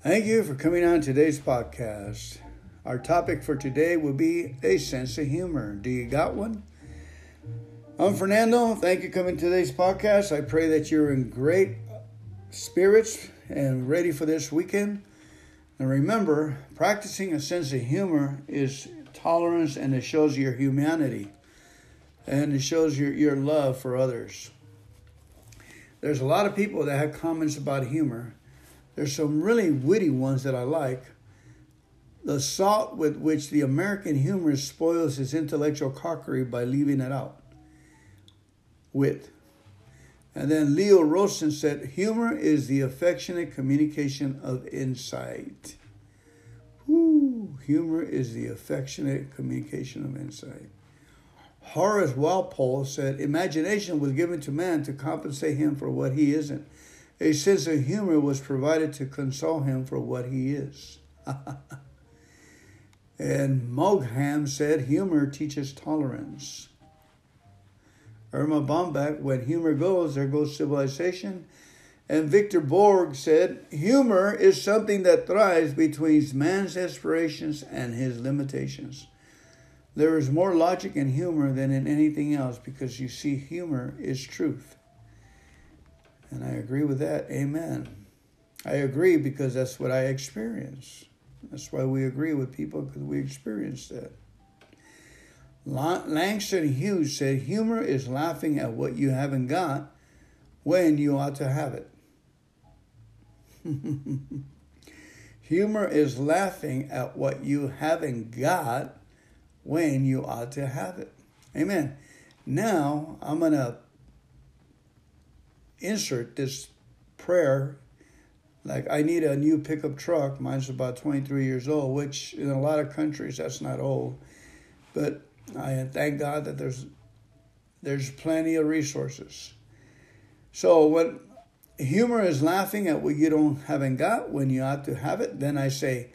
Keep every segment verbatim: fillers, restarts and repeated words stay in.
Thank you for coming on today's podcast. Our topic for today will be a sense of humor. Do you got one? I'm Fernando. Thank you for coming to today's podcast. I pray that you're in great spirits and ready for this weekend. And remember, practicing a sense of humor is tolerance, and it shows your humanity. And it shows your, your love for others. There's a lot of people that have comments about humor. There's some really witty ones that I like. The salt with which the American humorist spoils his intellectual crockery by leaving it out. Wit. And then Leo Rosen said, humor is the affectionate communication of insight. Ooh, humor is the affectionate communication of insight. Horace Walpole said, imagination was given to man to compensate him for what he isn't. A sense of humor was provided to console him for what he is. And Mogham said, humor teaches tolerance. Irma Bombeck, when humor goes, there goes civilization. And Victor Borge said, humor is something that thrives between man's aspirations and his limitations. There is more logic in humor than in anything else because you see, humor is truth. And I agree with that. Amen. I agree because that's what I experience. That's why we agree with people, because we experience that. Langston Hughes said, humor is laughing at what you haven't got when you ought to have it. Humor is laughing at what you haven't got when you ought to have it. Amen. Now, I'm going to insert this prayer. Like, I need a new pickup truck. Mine's about twenty-three years old, which in a lot of countries, that's not old. But I thank God that there's there's plenty of resources. So when humor is laughing at what you don't haven't got when you ought to have it, then I say,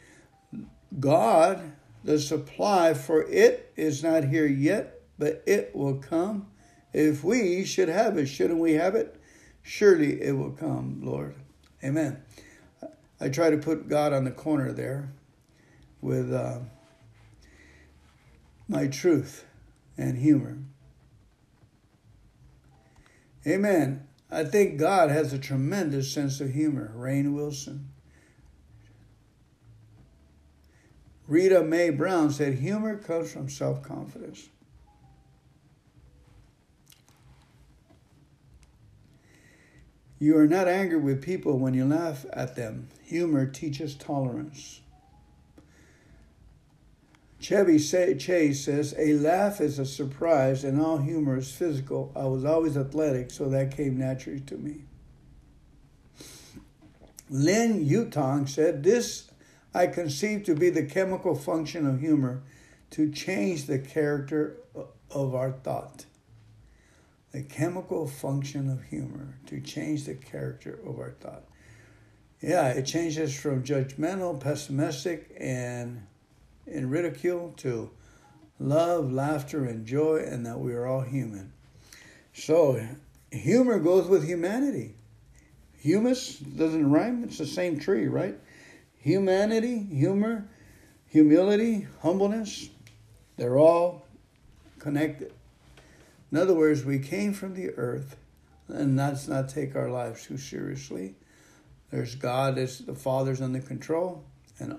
God, the supply for it is not here yet, but it will come. If we should have it, shouldn't we have it? Surely it will come, Lord. Amen. I try to put God on the corner there with uh, my truth and humor. Amen. I think God has a tremendous sense of humor. Rainn Wilson. Rita Mae Brown said, humor comes from self-confidence. You are not angry with people when you laugh at them. Humor teaches tolerance. Chevy Chase says, a laugh is a surprise and all humor is physical. I was always athletic, so that came naturally to me. Lin Yutang said, this I conceive to be the chemical function of humor, to change the character of our thought. The chemical function of humor, to change the character of our thought. Yeah, it changes from judgmental, pessimistic, and in ridicule to love, laughter, and joy, and that we are all human. So humor goes with humanity. Humus doesn't rhyme. It's the same tree, right? Humanity, humor, humility, humbleness, they're all connected. In other words, we came from the earth, and let's not take our lives too seriously. There's God, as the Father's under control. And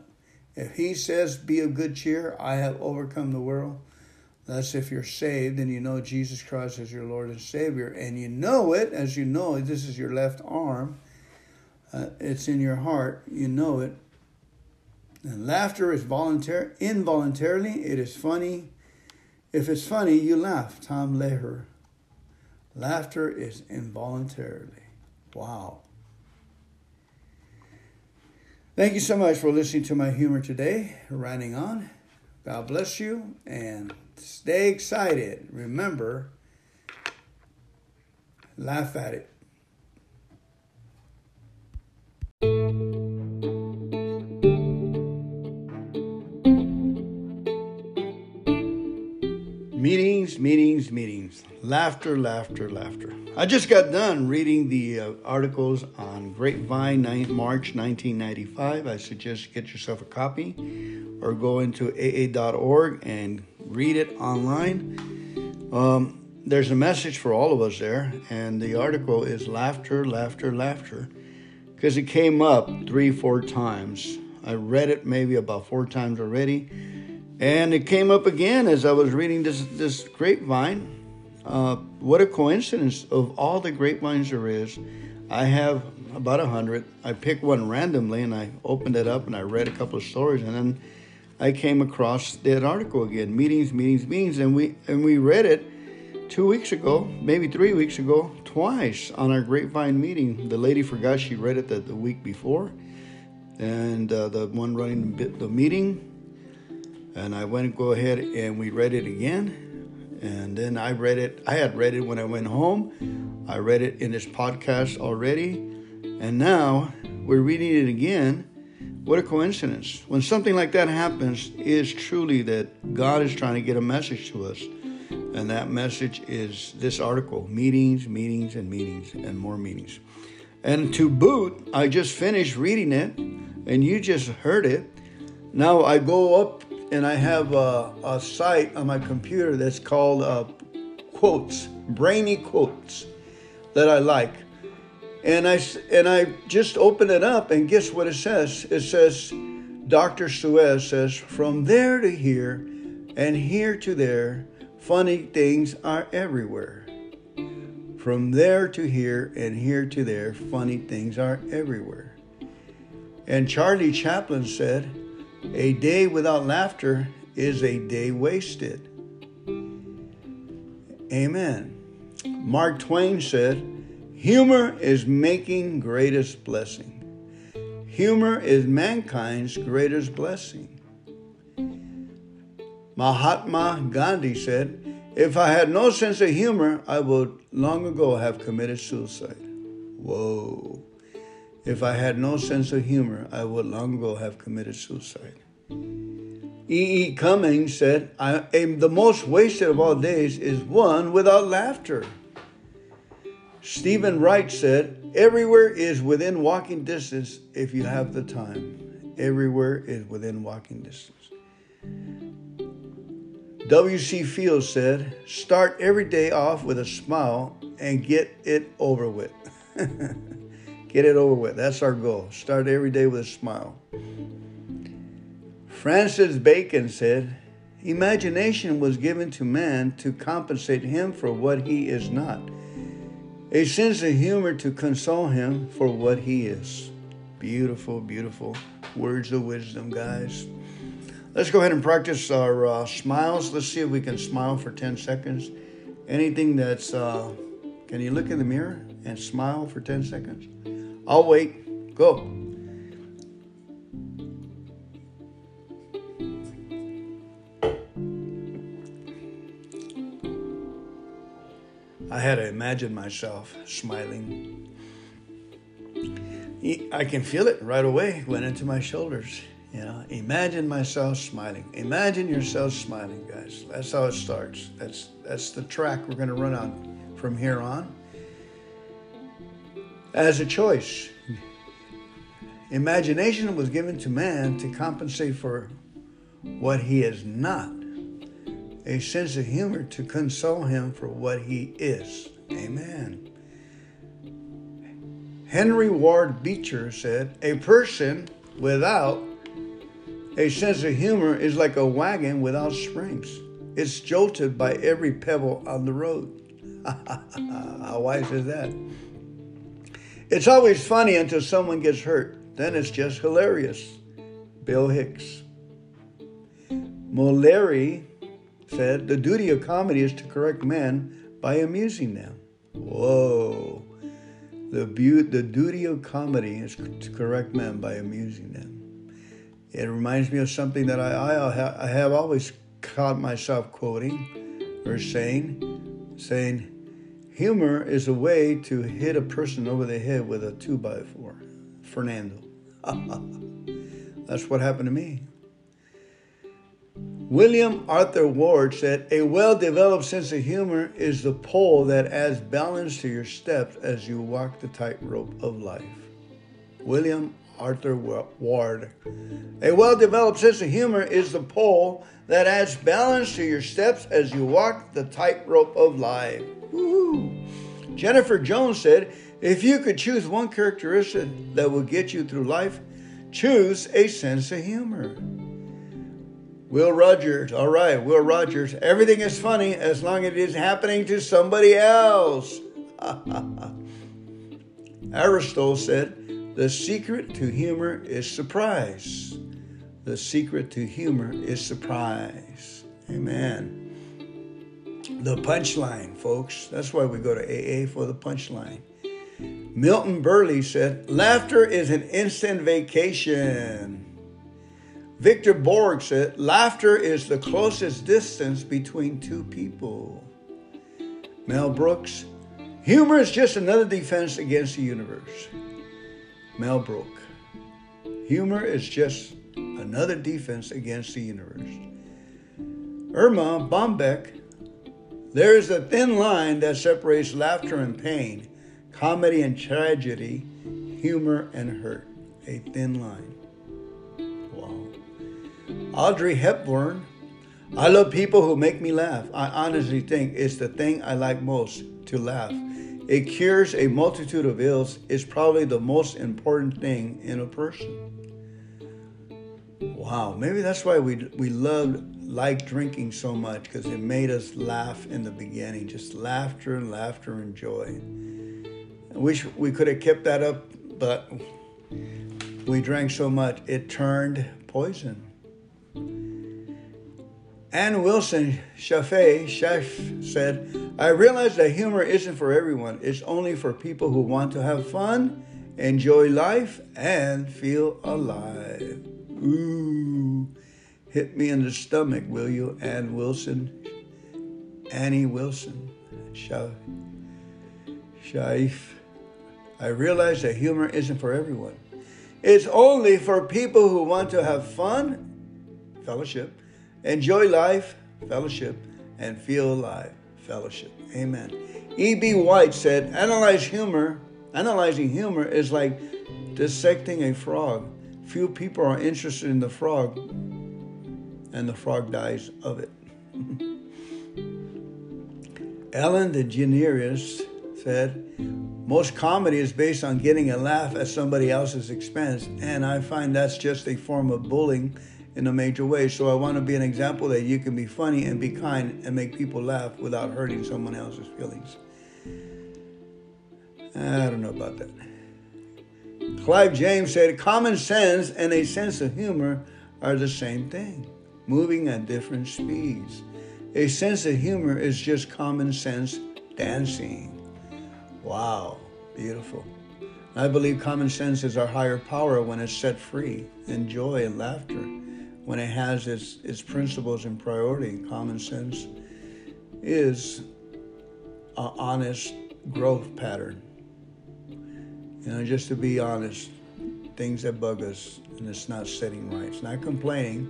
if he says, be of good cheer, I have overcome the world. That's if you're saved and you know Jesus Christ is your Lord and Savior. And you know it, as you know it, this is your left arm. Uh, it's in your heart. You know it. And laughter is voluntary, involuntarily. It is funny. If it's funny, you laugh. Tom Lehrer. Laughter is involuntarily. Wow. Thank you so much for listening to my humor today. Running on. God bless you and stay excited. Remember, laugh at it. Meetings meetings, meetings, meetings. Laughter, laughter, laughter. I just got done reading the uh, articles on Grapevine, ninth March nineteen ninety-five. I suggest you get yourself a copy or go into a a dot org and read it online. Um, there's a message for all of us there, and the article is laughter, laughter, laughter, because it came up three, four times. I read it maybe about four times already, and it came up again as I was reading this this Grapevine. Uh, what a coincidence. Of all the grapevines there is, I have about a hundred. I picked one randomly, and I opened it up, and I read a couple of stories, and then I came across that article again, meetings, meetings, meetings, and we and we read it two weeks ago, maybe three weeks ago, twice on our Grapevine meeting. The lady forgot she read it the, the week before, and uh, the one running the, the meeting, and I went and go ahead and we read it again, and then I read it. I had read it when I went home. I read it in this podcast already, and now we're reading it again. What a coincidence. When something like that happens, it is truly that God is trying to get a message to us. And that message is this article, meetings, meetings, and meetings, and more meetings. And to boot, I just finished reading it, and you just heard it. Now I go up, and I have a, a site on my computer that's called uh, Quotes, Brainy Quotes, that I like. And I, and I just opened it up, and guess what it says? It says, Doctor Seuss says, from there to here and here to there, funny things are everywhere. From there to here and here to there, funny things are everywhere. And Charlie Chaplin said, a day without laughter is a day wasted. Amen. Mark Twain said, humor is making greatest blessing. Humor is mankind's greatest blessing. Mahatma Gandhi said, if I had no sense of humor, I would long ago have committed suicide. Whoa. If I had no sense of humor, I would long ago have committed suicide. E E. Cummings said, I am the most wasted of all days is one without laughter. Stephen Wright said, everywhere is within walking distance if you have the time. Everywhere is within walking distance. W C Fields said, start every day off with a smile and get it over with. Get it over with. That's our goal. Start every day with a smile. Francis Bacon said, imagination was given to man to compensate him for what he is not. A sense of humor to console him for what he is. Beautiful, beautiful words of wisdom, guys. Let's go ahead and practice our uh, smiles. Let's see if we can smile for ten seconds. Anything that's, uh, can you look in the mirror and smile for ten seconds? I'll wait. Go. I had to imagine myself smiling. I can feel it right away. Went into my shoulders. You know, imagine myself smiling. Imagine yourself smiling, guys. That's how it starts. That's that's the track we're going to run on from here on. As a choice, imagination was given to man to compensate for what he is not. A sense of humor to console him for what he is. Amen. Henry Ward Beecher said, a person without a sense of humor is like a wagon without springs. It's jolted by every pebble on the road. How wise is that? It's always funny until someone gets hurt. Then it's just hilarious. Bill Hicks. Moliere said, the duty of comedy is to correct men by amusing them. Whoa. The, bu- the duty of comedy is c- to correct men by amusing them. It reminds me of something that I, I, ha- I have always caught myself quoting or saying, saying, humor is a way to hit a person over the head with a two by four. Fernando. That's what happened to me. William Arthur Ward said, "A well-developed sense of humor is the pole that adds balance to your steps as you walk the tightrope of life." William Arthur Ward. A well-developed sense of humor is the pole that adds balance to your steps as you walk the tightrope of life. Woo-hoo. Jennifer Jones said, "If you could choose one characteristic that will get you through life, choose a sense of humor." Will Rogers, all right, Will Rogers, "Everything is funny as long as it is happening to somebody else." Aristotle said, "The secret to humor is surprise." The secret to humor is surprise. Amen. The punchline, folks. That's why we go to A A for the punchline. Milton Berle said, "Laughter is an instant vacation." Victor Borge said, "Laughter is the closest distance between two people." Mel Brooks, "Humor is just another defense against the universe." Mel Brooks, "Humor is just another defense against the universe." Irma Bombeck, "There is a thin line that separates laughter and pain, comedy and tragedy, humor and hurt." A thin line. Wow. Audrey Hepburn, "I love people who make me laugh. I honestly think it's the thing I like most, to laugh. It cures a multitude of ills. It's probably the most important thing in a person." Wow. Maybe that's why we we loved like drinking so much, because it made us laugh in the beginning. Just laughter and laughter and joy. I wish we could have kept that up, but we drank so much it turned poison. Anne Wilson Schaef said, "I realize that humor isn't for everyone. It's only for people who want to have fun, enjoy life, and feel alive." Ooh. Hit me in the stomach, will you, Ann Wilson? Annie Wilson. Shaif. "I realize that humor isn't for everyone. It's only for people who want to have fun, fellowship, enjoy life, fellowship, and feel alive, fellowship." Amen. E B. White said, Analyze humor, analyzing humor is like dissecting a frog. Few people are interested in the frog, and the frog dies of it. Ellen DeGeneres said, "Most comedy is based on getting a laugh at somebody else's expense, and I find that's just a form of bullying in a major way. So I want to be an example that you can be funny and be kind and make people laugh without hurting someone else's feelings." I don't know about that. Clive James said, "Common sense and a sense of humor are the same thing, moving at different speeds. A sense of humor is just common sense dancing." Wow, beautiful. I believe common sense is our higher power when it's set free in joy and laughter, when it has its, its principles and priority. Common sense is an honest growth pattern. You know, just to be honest, things that bug us, and it's not setting right. It's not complaining.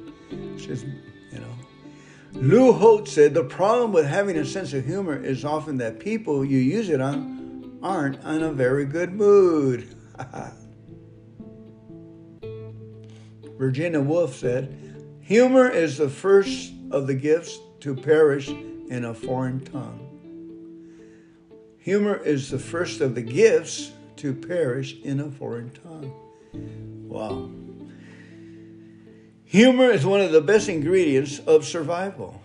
It's just, you know. Lou Holt said, "The problem with having a sense of humor is often that people you use it on aren't in a very good mood." Virginia Woolf said, "Humor is the first of the gifts to perish in a foreign tongue." Humor is the first of the gifts to perish in a foreign tongue. Wow. Humor is one of the best ingredients of survival.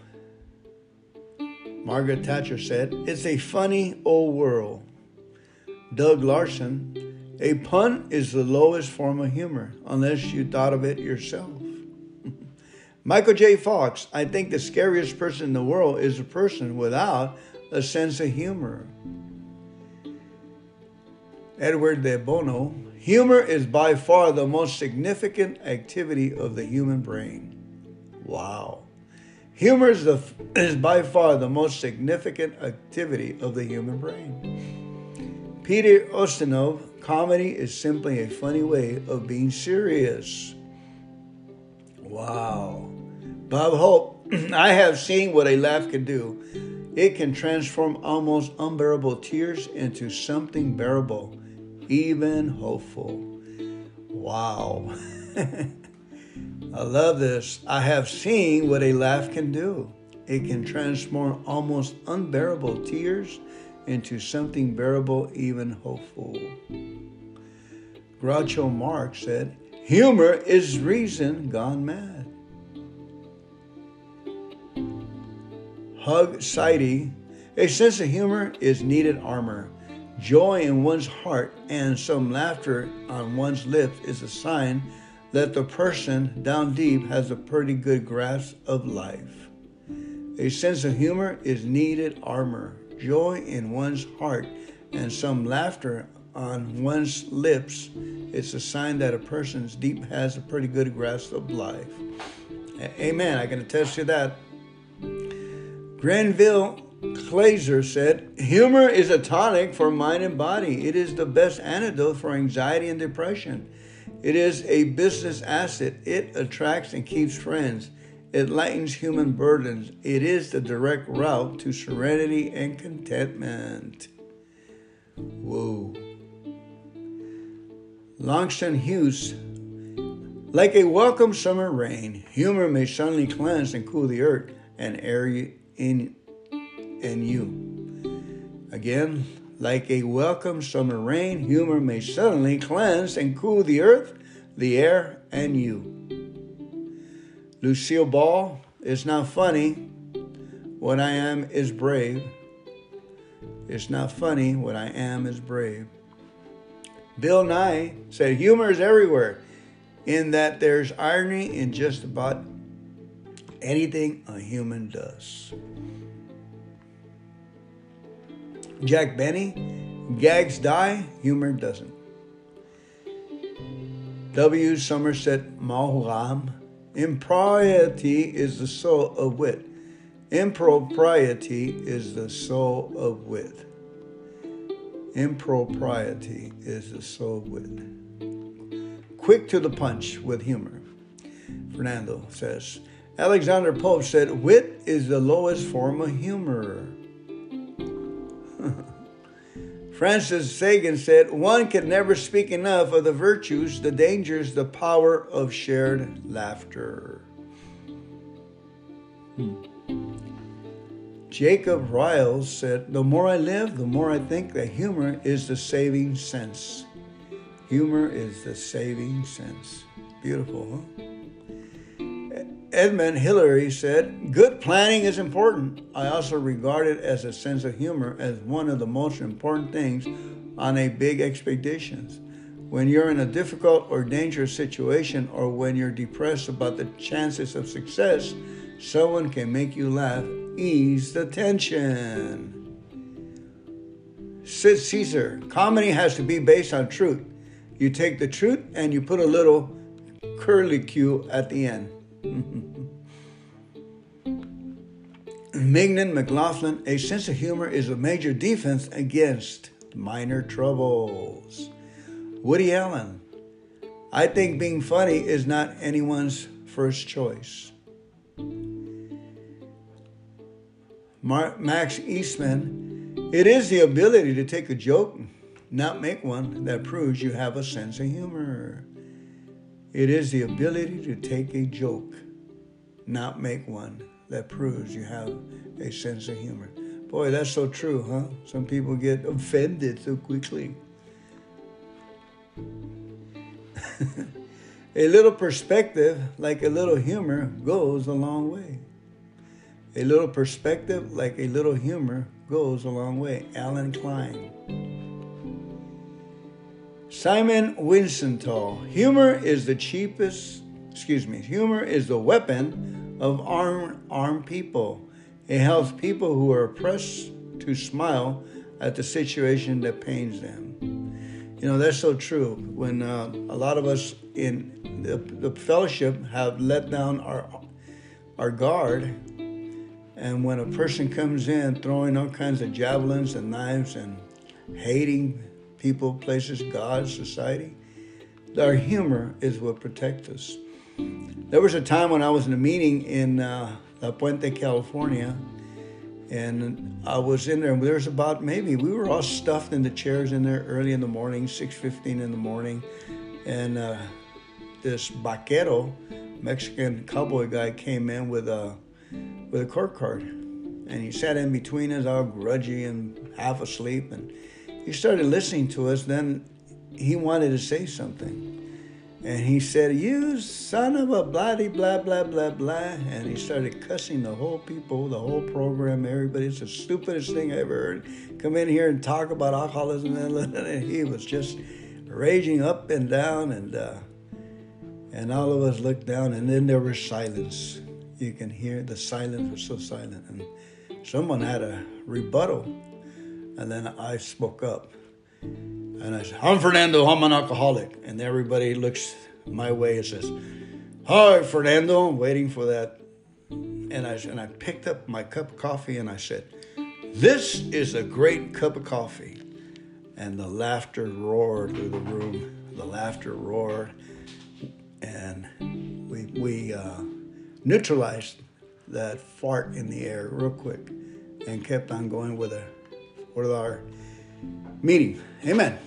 Margaret Thatcher said, "It's a funny old world." Doug Larson, "A pun is the lowest form of humor, unless you thought of it yourself." Michael J. Fox, "I think the scariest person in the world is a person without a sense of humor." Edward de Bono, "Humor is by far the most significant activity of the human brain." Wow. Humor is, the, is by far the most significant activity of the human brain. Peter Ustinov, "Comedy is simply a funny way of being serious." Wow. Bob Hope, I have seen what a laugh can do. It can transform almost unbearable tears into something bearable, even hopeful. Wow. I love this. I have seen what a laugh can do. It can transform almost unbearable tears into something bearable, even hopeful. Groucho Marx said, humor is reason gone mad. Hug Saidi, a sense of humor is needed armor. Joy in one's heart and some laughter on one's lips is a sign that the person down deep has a pretty good grasp of life. A sense of humor is needed armor. Joy in one's heart and some laughter on one's lips is a sign that a person's deep has a pretty good grasp of life. Amen. I can attest to that. Granville Glaser said, humor is a tonic for mind and body. It is the best antidote for anxiety and depression. It is a business asset. It attracts and keeps friends. It lightens human burdens. It is the direct route to serenity and contentment. Whoa. Langston Hughes. Like a welcome summer rain, humor may suddenly cleanse and cool the earth and air in, in you. Again, like a welcome summer rain, humor may suddenly cleanse and cool the earth, the air, and you. Lucille Ball, it's not funny what I am is brave. It's not funny what I am is brave. Bill Nye said, humor is everywhere, in that there's irony in just about anything a human does. Jack Benny, gags die, humor doesn't. W. Somerset Maugham, impropriety is the soul of wit. Impropriety is the soul of wit. Impropriety is the soul of wit. Quick to the punch with humor. Fernando says, Alexander Pope said, wit is the lowest form of humor. Francis Bacon said, one can never speak enough of the virtues, the dangers, the power of shared laughter. Hmm. Jacob Riles said, the more I live, the more I think that humor is the saving sense. Humor is the saving sense. Beautiful, huh? Edmund Hillary said, good planning is important. I also regard it as a sense of humor as one of the most important things on a big expeditions. When you're in a difficult or dangerous situation, or when you're depressed about the chances of success, someone can make you laugh, ease the tension. Sid Caesar, comedy has to be based on truth. You take the truth and you put a little curlicue at the end. Mignon McLaughlin, a sense of humor is a major defense against minor troubles. Woody Allen, I think being funny is not anyone's first choice. Mar- Max Eastman, it is the ability to take a joke, not make one, that proves you have a sense of humor. It is the ability to take a joke, not make one, that proves you have a sense of humor. Boy, that's so true, huh? Some people get offended so quickly. A little perspective, like a little humor, goes a long way. A little perspective, like a little humor, goes a long way. Alan Klein. Simon Wiesenthal, humor is the cheapest, excuse me, humor is the weapon of armed, armed people. It helps people who are oppressed to smile at the situation that pains them. You know, that's so true. When uh, a lot of us in the, the fellowship have let down our, our guard, and when a person comes in throwing all kinds of javelins and knives and hating people, places, God, society, our humor is what protects us. There was a time when I was in a meeting in uh, La Puente, California, and I was in there, and there was about maybe, we were all stuffed in the chairs in there early in the morning, six fifteen in the morning, and uh, this vaquero, Mexican cowboy guy, came in with a, with a court card, and he sat in between us, all grudgy and half asleep, and he started listening to us. Then he wanted to say something. And he said, "You son of a bloody blah, blah, blah, blah." And he started cussing the whole people, the whole program, everybody. It's the stupidest thing I ever heard. Come in here and talk about alcoholism. And he was just raging up and down. And uh, and all of us looked down, and then there was silence. You can hear the silence was so silent. And someone had a rebuttal. And then I spoke up. And I said, "I'm Fernando, I'm an alcoholic." And everybody looks my way and says, "Hi, Fernando," I'm waiting for that. And I, and I picked up my cup of coffee and I said, "This is a great cup of coffee." And the laughter roared through the room. The laughter roared. And we, we uh, neutralized that fart in the air real quick and kept on going with, a, with our meeting. Amen.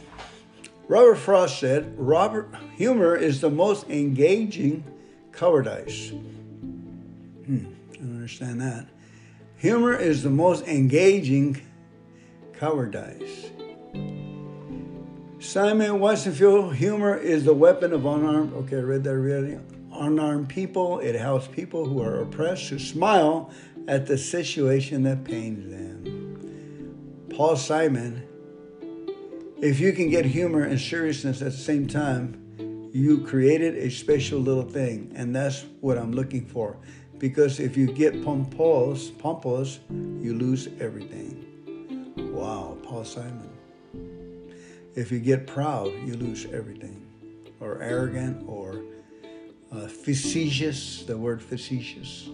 Robert Frost said, Robert, humor is the most engaging cowardice. Hmm, I don't understand that. Humor is the most engaging cowardice. Simon Wiesenthal, humor is the weapon of unarmed, okay, I read that already, unarmed people. It helps people who are oppressed to smile at the situation that pains them. Paul Simon, if you can get humor and seriousness at the same time, you created a special little thing, and that's what I'm looking for. Because if you get pompous, pompous, you lose everything. Wow, Paul Simon. If you get proud, you lose everything. Or arrogant, or uh, facetious, the word facetious.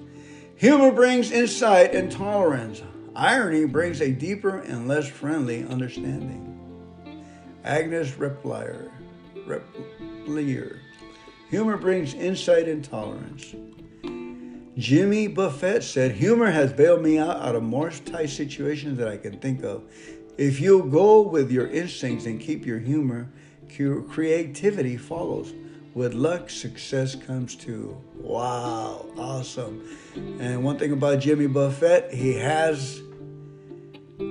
Humor brings insight and tolerance. Irony brings a deeper and less friendly understanding. Agnes Replier, Replier. Humor brings insight and tolerance. Jimmy Buffett said, humor has bailed me out, out of more tight situations that I can think of. If you go with your instincts and keep your humor, creativity follows. With luck, success comes too. Wow, awesome. And one thing about Jimmy Buffett, he has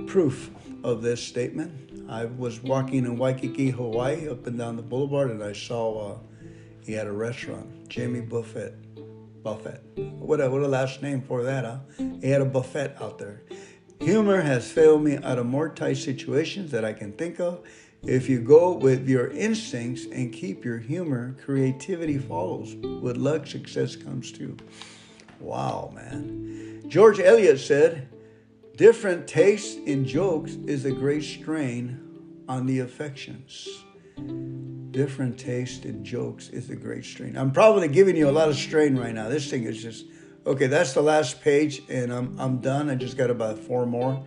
proof of this statement. I was walking in Waikiki, Hawaii, up and down the boulevard, and I saw uh, he had a restaurant, Jimmy Buffett. Buffett. What a, what a last name for that, huh? He had a buffet out there. Humor has failed me out of more tight situations that I can think of. If you go with your instincts and keep your humor, creativity follows. With luck, success comes too. Wow, man. George Eliot said, different tastes in jokes is a great strain on the affections. Different tastes in jokes is a great strain. I'm probably giving you a lot of strain right now. This thing is just, okay, that's the last page, and I'm I'm done. I just got about four more.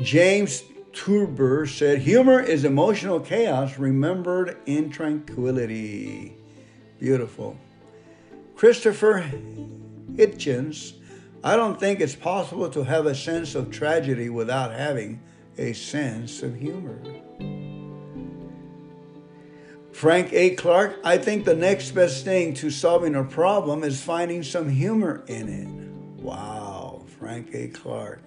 James Turber said, humor is emotional chaos remembered in tranquility. Beautiful. Christopher Hitchens, I don't think it's possible to have a sense of tragedy without having a sense of humor. Frank A. Clark, I think the next best thing to solving a problem is finding some humor in it. Wow, Frank A. Clark.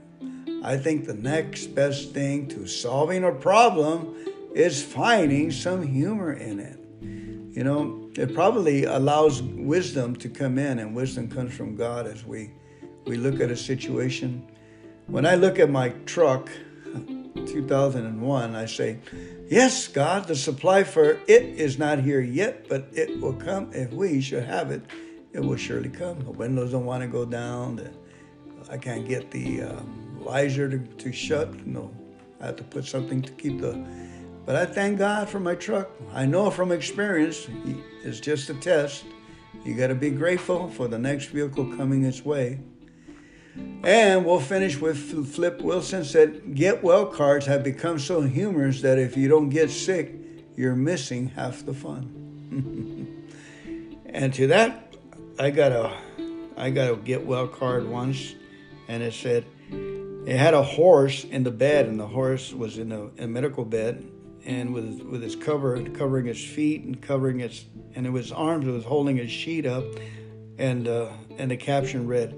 I think the next best thing to solving a problem is finding some humor in it. You know, it probably allows wisdom to come in, and wisdom comes from God as we We look at a situation. When I look at my truck, two thousand one, I say, yes, God, the supply for it is not here yet, but it will come. If we should have it, it will surely come. The windows don't want to go down. The, I can't get the uh, visor to, to shut. No, I have to put something to keep the... But I thank God for my truck. I know from experience, it's just a test. You got to be grateful for the next vehicle coming its way. And we'll finish with Flip Wilson said, get well cards have become so humorous that if you don't get sick, you're missing half the fun. And to that, I got a I got a get well card once, and it said it had a horse in the bed, and the horse was in a, a medical bed, and with with his cover covering his feet and covering its and it was arms. It was holding his sheet up, and uh, and the caption read,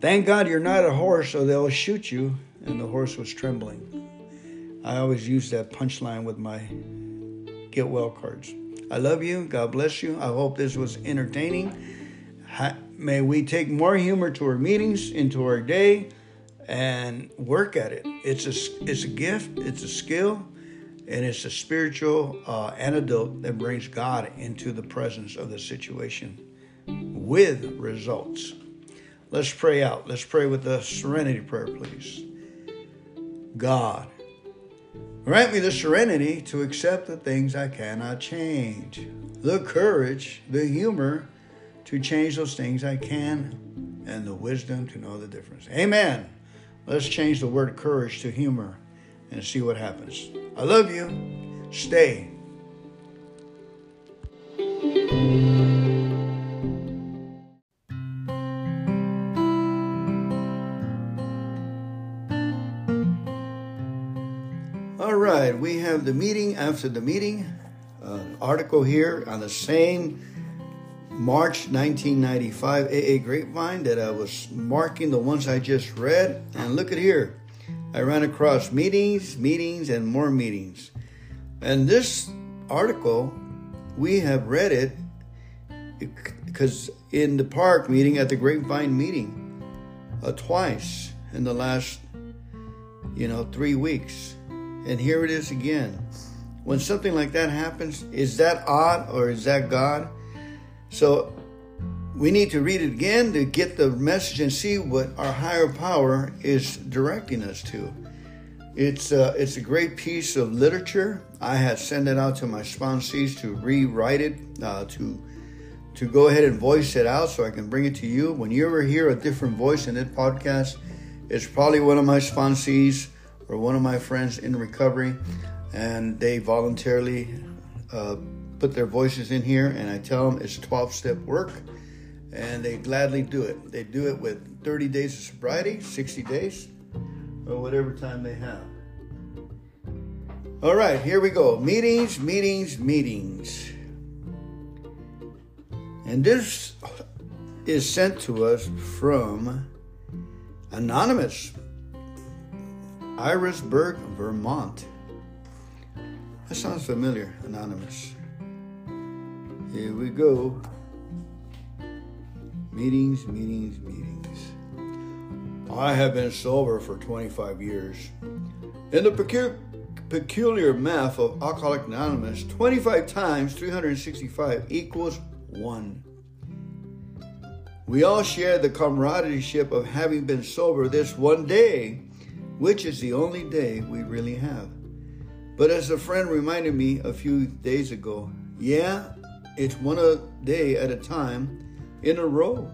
"Thank God you're not a horse, or they'll shoot you." And the horse was trembling. I always use that punchline with my get well cards. I love you. God bless you. I hope this was entertaining. May we take more humor to our meetings, into our day, and work at it. It's a, it's a gift. It's a skill. And it's a spiritual uh, antidote that brings God into the presence of the situation with results. Let's pray out. Let's pray with the serenity prayer, please. God, grant me the serenity to accept the things I cannot change, the courage, the humor to change those things I can, and the wisdom to know the difference. Amen. Let's change the word courage to humor and see what happens. I love you. Stay. All right, we have the meeting after the meeting. Uh, an article here on the same March nineteen ninety-five A A Grapevine that I was marking the ones I just read. And look at here. I ran across meetings, meetings, and more meetings. And this article, we have read it because in the park meeting, at the Grapevine meeting, uh, twice in the last, you know, three weeks. And here it is again. When something like that happens, is that odd or is that God? So we need to read it again to get the message and see what our higher power is directing us to. It's a, it's a great piece of literature. I had sent it out to my sponsees to rewrite it, uh, to to go ahead and voice it out so I can bring it to you. When you ever hear a different voice in this podcast, it's probably one of my sponsees or one of my friends in recovery, and they voluntarily uh, put their voices in here, and I tell them it's twelve-step work. And they gladly do it. They do it with thirty days of sobriety, sixty days, or whatever time they have. All right, here we go. Meetings, meetings, meetings. And this is sent to us from Anonymous, Irisburg, Vermont. That sounds familiar, Anonymous. Here we go. Meetings, meetings, meetings. I have been sober for twenty-five years. In the pecu- peculiar math of Alcoholics Anonymous, twenty-five times three hundred sixty-five equals one. We all share the comradeship of having been sober this one day, which is the only day we really have. But as a friend reminded me a few days ago, yeah, it's one a day at a time, in a row.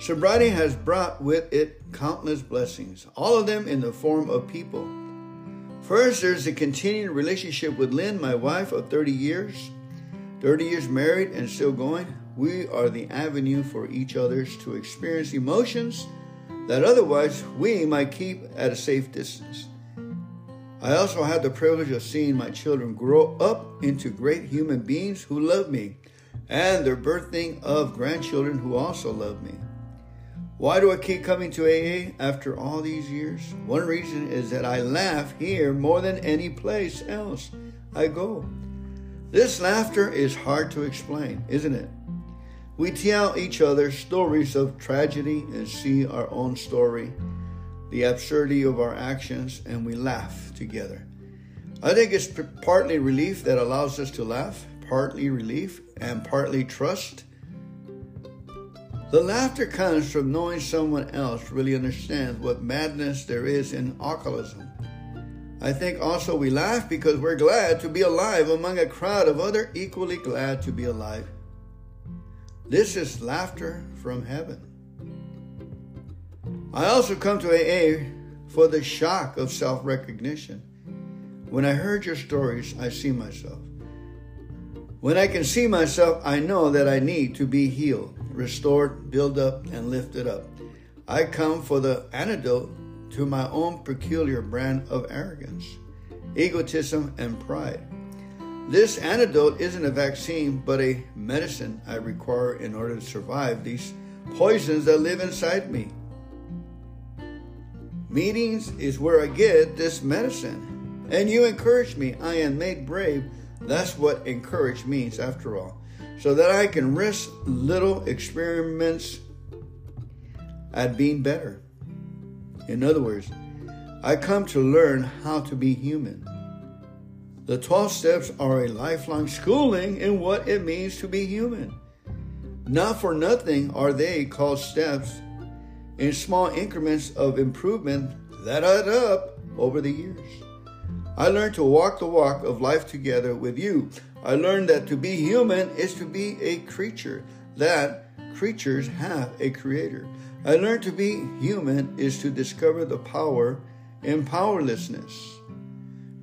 Sobriety has brought with it countless blessings, all of them in the form of people. First, there's the continued relationship with Lynn, my wife of thirty years. thirty years married and still going. We are the avenue for each other's to experience emotions that otherwise we might keep at a safe distance. I also had the privilege of seeing my children grow up into great human beings who love me, and their birthing of grandchildren who also love me. Why do I keep coming to A A after all these years? One reason is that I laugh here more than any place else I go. This laughter is hard to explain, isn't it? We tell each other stories of tragedy and see our own story, the absurdity of our actions, and we laugh together. I think it's partly relief that allows us to laugh, partly relief, and partly trust. The laughter comes from knowing someone else really understands what madness there is in alcoholism. I think also we laugh because we're glad to be alive among a crowd of other equally glad to be alive. This is laughter from heaven. I also come to A A for the shock of self-recognition. When I heard your stories, I see myself. When I can see myself, I know that I need to be healed, restored, built up, and lifted up. I come for the antidote to my own peculiar brand of arrogance, egotism, and pride. This antidote isn't a vaccine, but a medicine I require in order to survive these poisons that live inside me. Meetings is where I get this medicine. And you encourage me. I am made brave. That's what encourage means, after all. So that I can risk little experiments at being better. In other words, I come to learn how to be human. The twelve steps are a lifelong schooling in what it means to be human. Not for nothing are they called steps, in small increments of improvement that add up over the years. I learned to walk the walk of life together with you. I learned that to be human is to be a creature, that creatures have a creator. I learned to be human is to discover the power in powerlessness.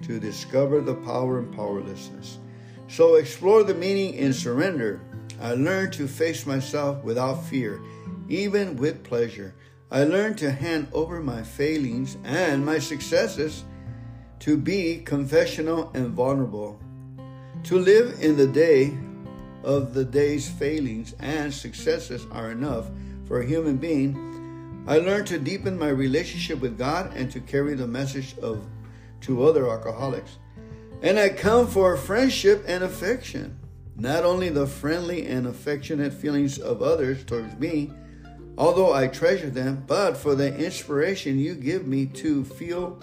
To discover the power in powerlessness. So explore the meaning in surrender. I learned to face myself without fear, even with pleasure. I learned to hand over my failings and my successes, to be confessional and vulnerable, to live in the day of the day's failings and successes are enough for a human being. I learned to deepen my relationship with God and to carry the message of to other alcoholics. And I come for friendship and affection, not only the friendly and affectionate feelings of others towards me, although I treasure them, but for the inspiration you give me to feel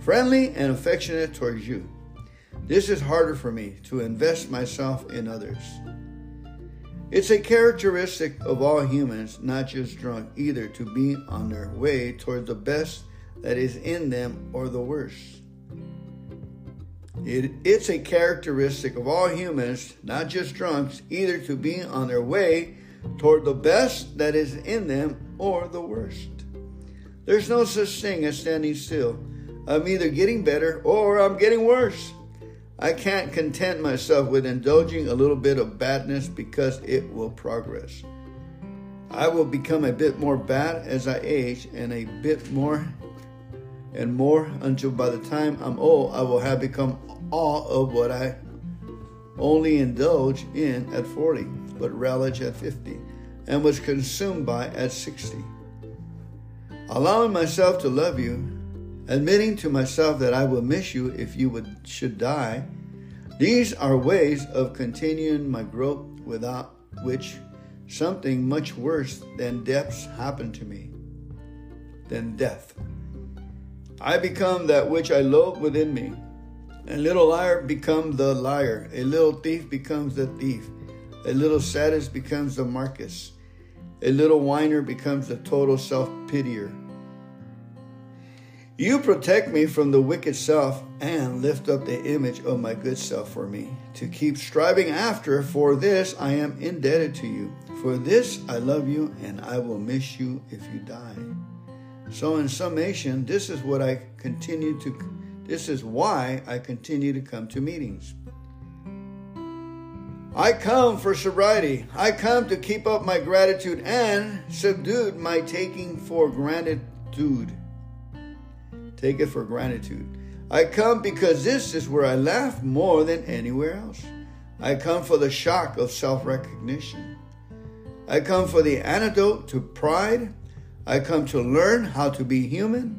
friendly and affectionate towards you. This is harder for me to invest myself in others. It's a characteristic of all humans, not just drunk either, to be on their way towards the best that is in them or the worst. It, it's a characteristic of all humans, not just drunks, either to be on their way toward the best that is in them or the worst. There's no such thing as standing still. I'm either getting better or I'm getting worse. I can't content myself with indulging a little bit of badness because it will progress. I will become a bit more bad as I age, and a bit more and more, until by the time I'm old, I will have become all of what I only indulge in at forty, but relish at fifty, and was consumed by at sixty. Allowing myself to love you, admitting to myself that I will miss you if you would should die. These are ways of continuing my growth, without which something much worse than deaths happened to me. Than death. I become that which I loathe within me. A little liar becomes the liar. A little thief becomes the thief. A little sadist becomes the Marcus. A little whiner becomes the total self-pitier. You protect me from the wicked self and lift up the image of my good self for me to keep striving after. For this I am indebted to you. For this I love you, and I will miss you if you die. So in summation, this is what I continue to this is why I continue to come to meetings. I come for sobriety. I come to keep up my gratitude and subdue my taking for granted. Take it for gratitude. I come because this is where I laugh more than anywhere else. I come for the shock of self-recognition. I come for the antidote to pride. I come to learn how to be human.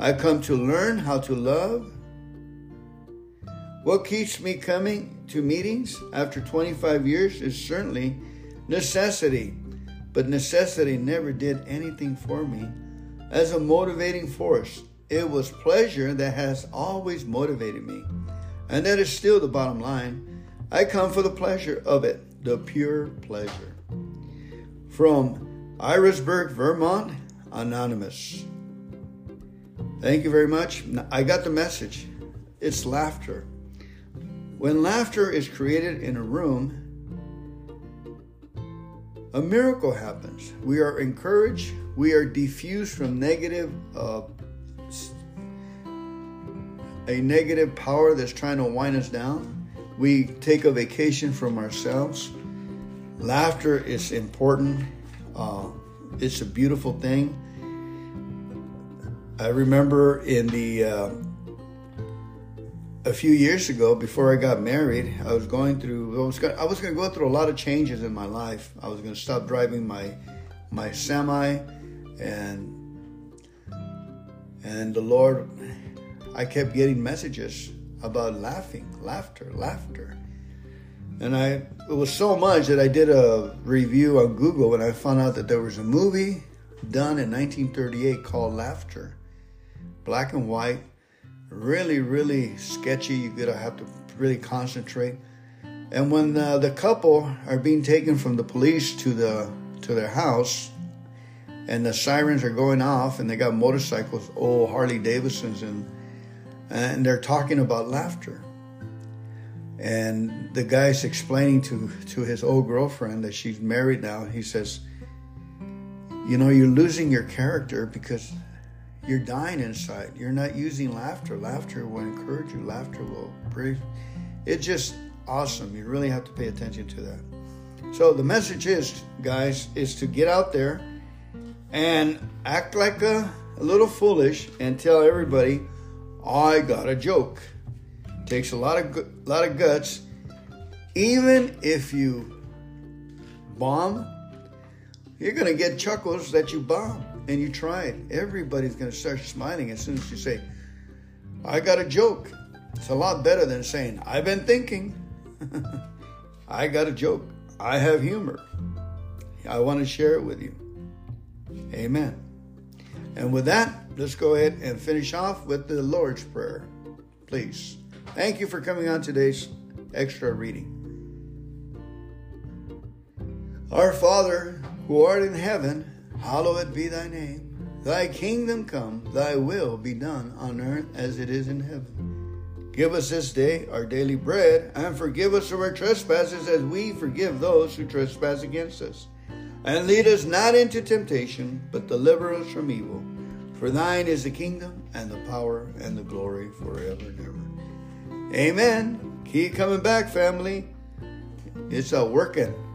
I come to learn how to love. What keeps me coming to meetings after twenty-five years is certainly necessity, but necessity never did anything for me as a motivating force. It was pleasure that has always motivated me, and that is still the bottom line. I come for the pleasure of it, the pure pleasure. From Irisburg, Vermont, Anonymous. Thank you very much. I got the message. It's laughter. When laughter is created in a room, a miracle happens. We are encouraged. We are diffused from negative uh, a negative power that's trying to wind us down. We take a vacation from ourselves. Laughter is important. Uh, it's a beautiful thing. I remember in the uh, a few years ago, before I got married, I was going through. I was going, I was going to go through a lot of changes in my life. I was going to stop driving my my semi, and and the Lord, I kept getting messages about laughing, laughter, laughter, and I it was so much that I did a review on Google, and I found out that there was a movie done in nineteen thirty-eight called Laughter, black and white. Really, really sketchy. You're going to have to really concentrate. And when uh, the couple are being taken from the police to the to their house, and the sirens are going off, and they got motorcycles, old Harley Davidsons, and and they're talking about laughter. And the guy's explaining to, to his old girlfriend that she's married now. He says, you know, you're losing your character because you're dying inside. You're not using laughter. Laughter will encourage you. Laughter will breathe. It's just awesome. You really have to pay attention to that. So the message is, guys, is to get out there and act like a, a little foolish and tell everybody, I got a joke. Takes a lot of gu- lot of guts. Even if you bomb, you're going to get chuckles that you bomb. And you try it. Everybody's going to start smiling as soon as you say, I got a joke. It's a lot better than saying, I've been thinking. I got a joke. I have humor. I want to share it with you. Amen. And with that, let's go ahead and finish off with the Lord's Prayer. Please. Thank you for coming on today's extra reading. Our Father, who art in heaven, hallowed be thy name. Thy kingdom come, thy will be done on earth as it is in heaven. Give us this day our daily bread, and forgive us our trespasses as we forgive those who trespass against us. And lead us not into temptation, but deliver us from evil. For thine is the kingdom, and the power, and the glory forever and ever. Amen. Keep coming back, family. It's a working.